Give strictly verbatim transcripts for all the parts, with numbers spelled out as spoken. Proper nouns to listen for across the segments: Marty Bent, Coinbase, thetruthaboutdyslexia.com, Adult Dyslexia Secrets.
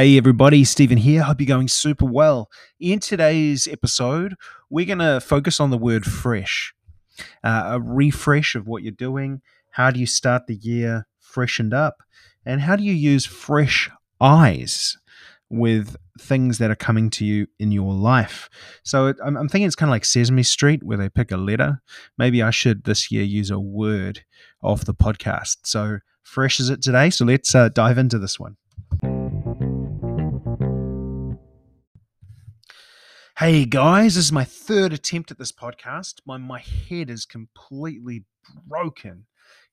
Hey everybody, Stephen here. Hope you're going super well. In today's episode, we're going to focus on the word fresh. Uh, a refresh of what you're doing. How do you start the year freshened up? And how do you use fresh eyes with things that are coming to you in your life? So it, I'm, I'm thinking it's kind of like Sesame Street where they pick a letter. Maybe I should this year use a word off the podcast. So fresh is it today. So let's uh, dive into this one. Hey guys, this is my third attempt at this podcast. My, my head is completely broken.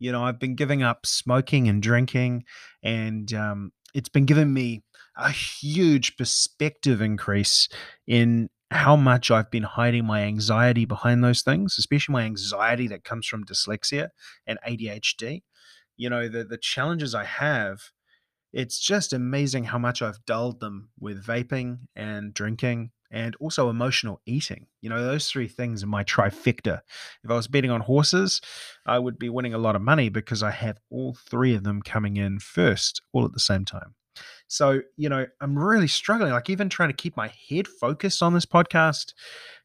You know, I've been giving up smoking and drinking, and um, it's been giving me a huge perspective increase in how much I've been hiding my anxiety behind those things, especially my anxiety that comes from dyslexia and A D H D. You know, the, the challenges I have, it's just amazing how much I've dulled them with vaping and drinking. And also emotional eating. You know, those three things are my trifecta. If I was betting on horses, I would be winning a lot of money because I have all three of them coming in first, all at the same time. So, you know, I'm really struggling, like even trying to keep my head focused on this podcast,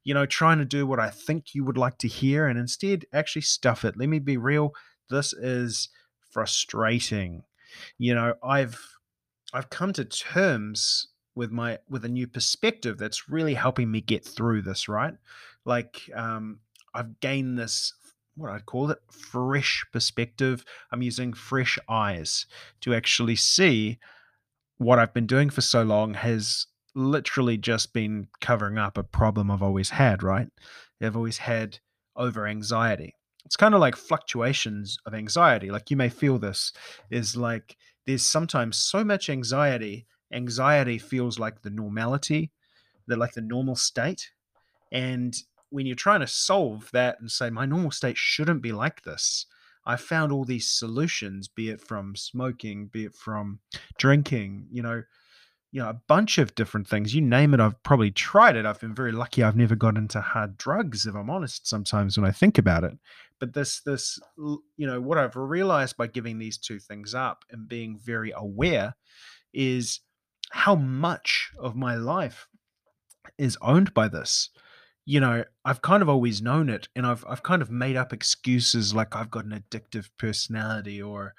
you know, trying to do what I think you would like to hear and instead actually stuff it. Let me be real. This is frustrating. You know, I've, I've come to terms with my, with a new perspective that's really helping me get through this, right? Like um, I've gained this, what I'd call it, fresh perspective. I'm using fresh eyes to actually see what I've been doing for so long has literally just been covering up a problem I've always had, right? I've always had over anxiety. It's kind of like fluctuations of anxiety. Like you may feel this is like, there's sometimes so much anxiety Anxiety feels like the normality, that like the normal state. And when you're trying to solve that and say, my normal state shouldn't be like this, I found all these solutions, be it from smoking, be it from drinking, you know, you know, a bunch of different things, you name it. I've probably tried it. I've been very lucky. I've never got into hard drugs, if I'm honest, sometimes when I think about it. But this, this, you know, what I've realized by giving these two things up and being very aware is how much of my life is owned by this. You know, I've kind of always known it, and I've I've kind of made up excuses like I've got an addictive personality, or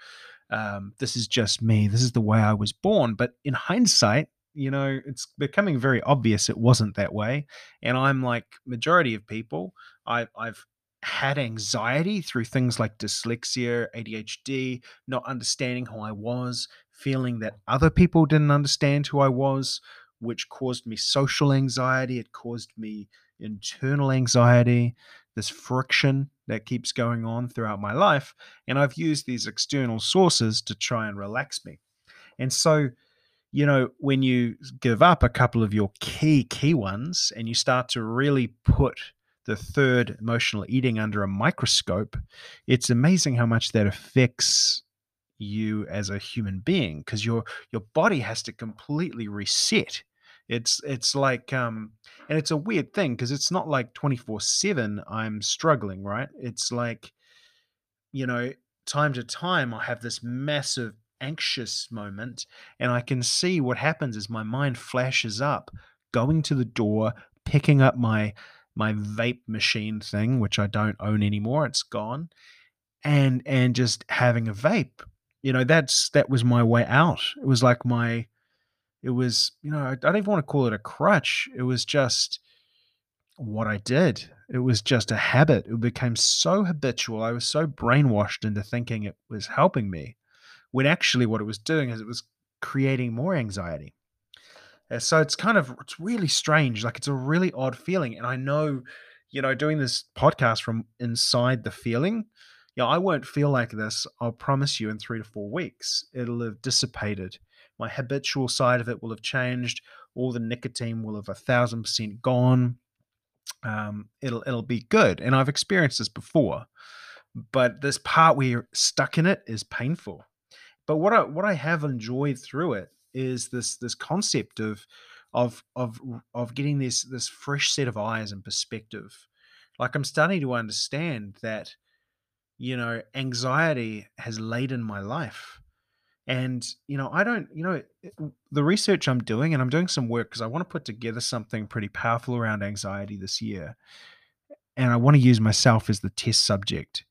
um, this is just me, this is the way I was born. But in hindsight, you know, it's becoming very obvious it wasn't that way. And I'm like majority of people, I've, I've had anxiety through things like dyslexia, A D H D, not understanding who I was, feeling that other people didn't understand who I was, which caused me social anxiety. It caused me internal anxiety, this friction that keeps going on throughout my life. And I've used these external sources to try and relax me. And so, you know, when you give up a couple of your key, key ones and you start to really put the third, emotional eating, under a microscope, it's amazing how much that affects you as a human being, because your your body has to completely reset. It's it's like um and it's a weird thing, because it's not like twenty-four seven I'm struggling, right? It's like, you know, time to time I have this massive anxious moment, and I can see what happens is my mind flashes up, going to the door, picking up my my vape machine thing, which I don't own anymore, it's gone, and and just having a vape. You know, that's, that was my way out. It was like my, it was, you know, I don't even want to call it a crutch. It was just what I did. It was just a habit. It became so habitual. I was so brainwashed into thinking it was helping me, when actually what it was doing is it was creating more anxiety. And so it's kind of, it's really strange. Like it's a really odd feeling. And I know, you know, doing this podcast from inside the feeling, you know, I won't feel like this, I'll promise you, in three to four weeks. It'll have dissipated. My habitual side of it will have changed. All the nicotine will have a thousand percent gone. Um, it'll it'll be good. And I've experienced this before. But this part where you're stuck in it is painful. But what I what I have enjoyed through it is this this concept of of of of getting this this fresh set of eyes and perspective. Like I'm starting to understand that, you know, anxiety has laid in my life, And, you know, I don't, you know, the research I'm doing, and I'm doing some work because I want to put together something pretty powerful around anxiety this year. And I want to use myself as the test subject.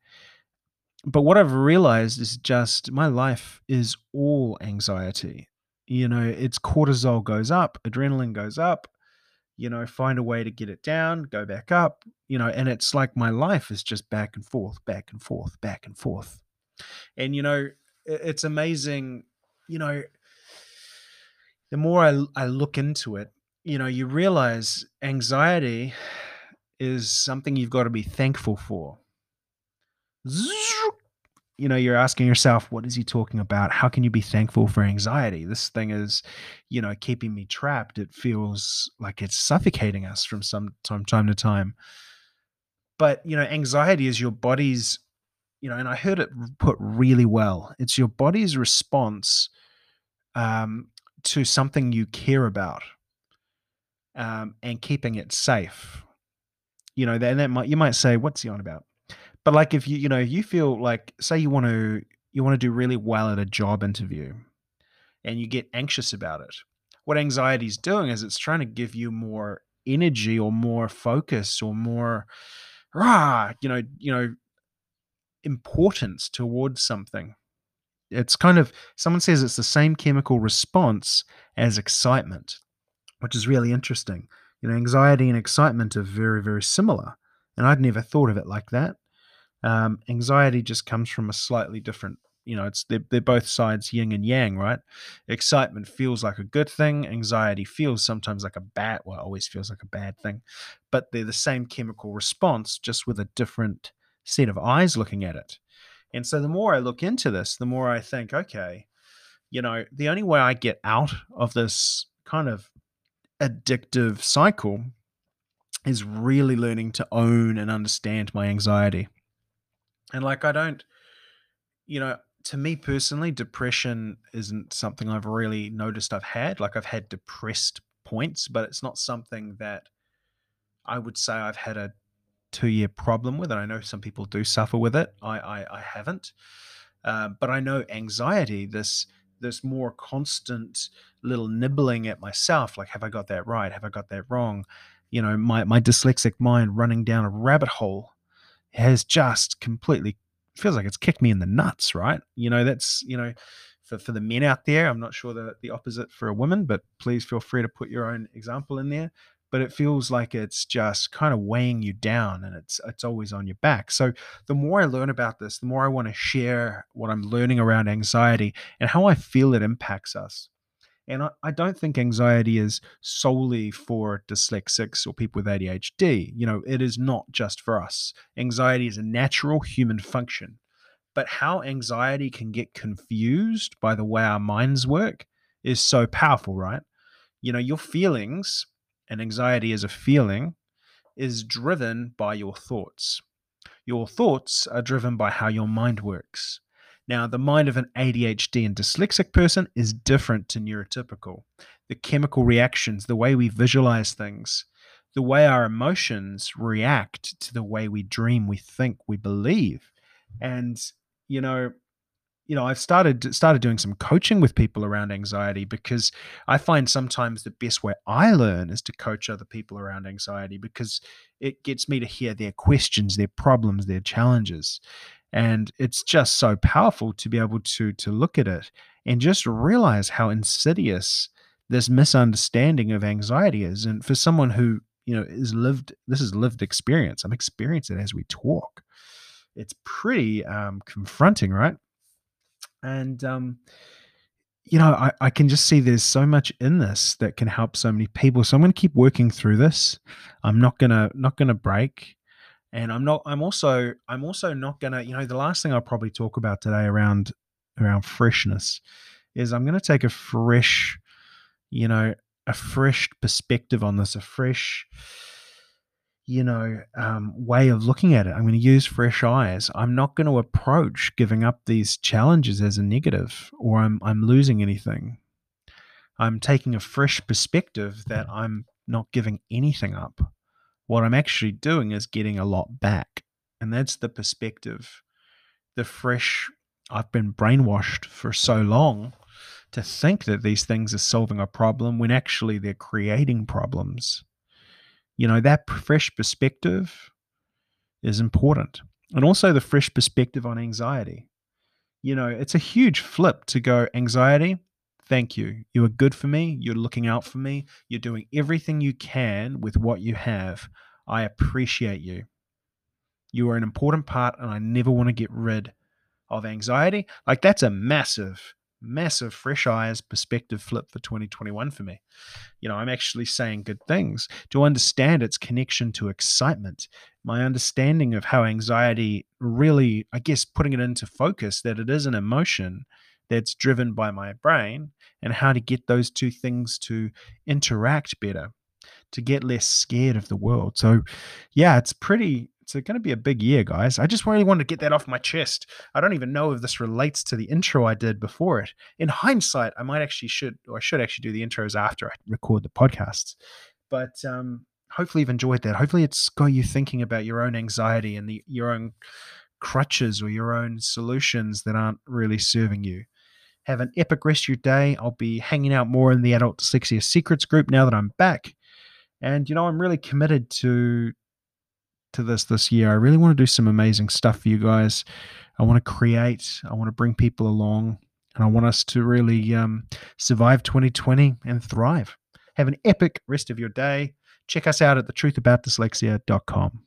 But what I've realized is just my life is all anxiety. You know, it's cortisol goes up, adrenaline goes up, you know, find a way to get it down, go back up, you know, and it's like my life is just back and forth, back and forth, back and forth. And, you know, it's amazing, you know, the more I, I look into it, you know, you realize anxiety is something you've got to be thankful for. You know, you're asking yourself, what is he talking about? How can you be thankful for anxiety? This thing is, you know, keeping me trapped. It feels like it's suffocating us from some time, time to time. But, you know, anxiety is your body's, you know, and I heard it put really well. It's your body's response um, to something you care about um, and keeping it safe. You know, and that might, you might say, what's he on about? But like, if you, you know, you feel like, say you want to, you want to do really well at a job interview and you get anxious about it. What anxiety is doing is it's trying to give you more energy or more focus or more, rah, you know, you know, importance towards something. It's kind of, someone says it's the same chemical response as excitement, which is really interesting. You know, anxiety and excitement are very, very similar. And I'd never thought of it like that. Um, anxiety just comes from a slightly different, you know, it's they're, they're both sides yin and yang, right? Excitement feels like a good thing. Anxiety feels sometimes like a bad, well, always feels like a bad thing. But they're the same chemical response, just with a different set of eyes looking at it. And so the more I look into this, the more I think, okay, you know, the only way I get out of this kind of addictive cycle is really learning to own and understand my anxiety. And like, I don't, you know, to me personally, depression isn't something I've really noticed I've had. Like, I've had depressed points, but it's not something that I would say I've had a two-year problem with. And I know some people do suffer with it. I I, I haven't. Uh, but I know anxiety, this this more constant little nibbling at myself, like, have I got that right? Have I got that wrong? You know, my, my dyslexic mind running down a rabbit hole has just completely, feels like it's kicked me in the nuts, right? You know, that's, you know, for, for the men out there, I'm not sure the, the opposite for a woman, but please feel free to put your own example in there. But it feels like it's just kind of weighing you down and it's it's always on your back. So the more I learn about this, the more I want to share what I'm learning around anxiety and how I feel it impacts us. And I, I don't think anxiety is solely for dyslexics or people with A D H D. You know, it is not just for us. Anxiety is a natural human function. But how anxiety can get confused by the way our minds work is so powerful, right? You know, your feelings, and anxiety as a feeling, is driven by your thoughts. Your thoughts are driven by how your mind works. Now, the mind of an A D H D and dyslexic person is different to neurotypical. The chemical reactions, the way we visualize things, the way our emotions react to the way we dream, we think, we believe. And, you know, you know, I've started started doing some coaching with people around anxiety, because I find sometimes the best way I learn is to coach other people around anxiety, because it gets me to hear their questions, their problems, their challenges. And it's just so powerful to be able to, to look at it and just realize how insidious this misunderstanding of anxiety is. And for someone who, you know, is lived, this is lived experience. I'm experiencing it as we talk. It's pretty um, confronting, right? And, um, you know, I, I can just see there's so much in this that can help so many people. So I'm going to keep working through this. I'm not going to, not going to break. And I'm not, I'm also, I'm also not going to, you know, the last thing I'll probably talk about today around, around freshness is I'm going to take a fresh, you know, a fresh perspective on this, a fresh, you know, um, way of looking at it. I'm going to use fresh eyes. I'm not going to approach giving up these challenges as a negative, or I'm, I'm losing anything. I'm taking a fresh perspective that I'm not giving anything up. What I'm actually doing is getting a lot back. And that's the perspective, the fresh I've been brainwashed for so long to think that these things are solving a problem when actually they're creating problems. You know, that fresh perspective is important. And also the fresh perspective on anxiety. You know, it's a huge flip to go, anxiety, thank you. You are good for me. You're looking out for me. You're doing everything you can with what you have. I appreciate you. You are an important part, and I never want to get rid of anxiety. Like, that's a massive, massive fresh eyes perspective flip for twenty twenty-one for me. You know, I'm actually saying good things. To understand its connection to excitement, my understanding of how anxiety really, I guess, putting it into focus, that it is an emotion that's driven by my brain, and how to get those two things to interact better, to get less scared of the world. So yeah, it's pretty, it's going to be a big year, guys. I just really wanted to get that off my chest. I don't even know if this relates to the intro I did before it. In hindsight, I might actually should, or I should actually do the intros after I record the podcasts. But um, hopefully you've enjoyed that. Hopefully it's got you thinking about your own anxiety and the, your own crutches or your own solutions that aren't really serving you. Have an epic rest of your day. I'll be hanging out more in the Adult Dyslexia Secrets group now that I'm back. And, you know, I'm really committed to to this this year. I really want to do some amazing stuff for you guys. I want to create. I want to bring people along. And I want us to really um, survive twenty twenty and thrive. Have an epic rest of your day. Check us out at the truth about dyslexia dot com.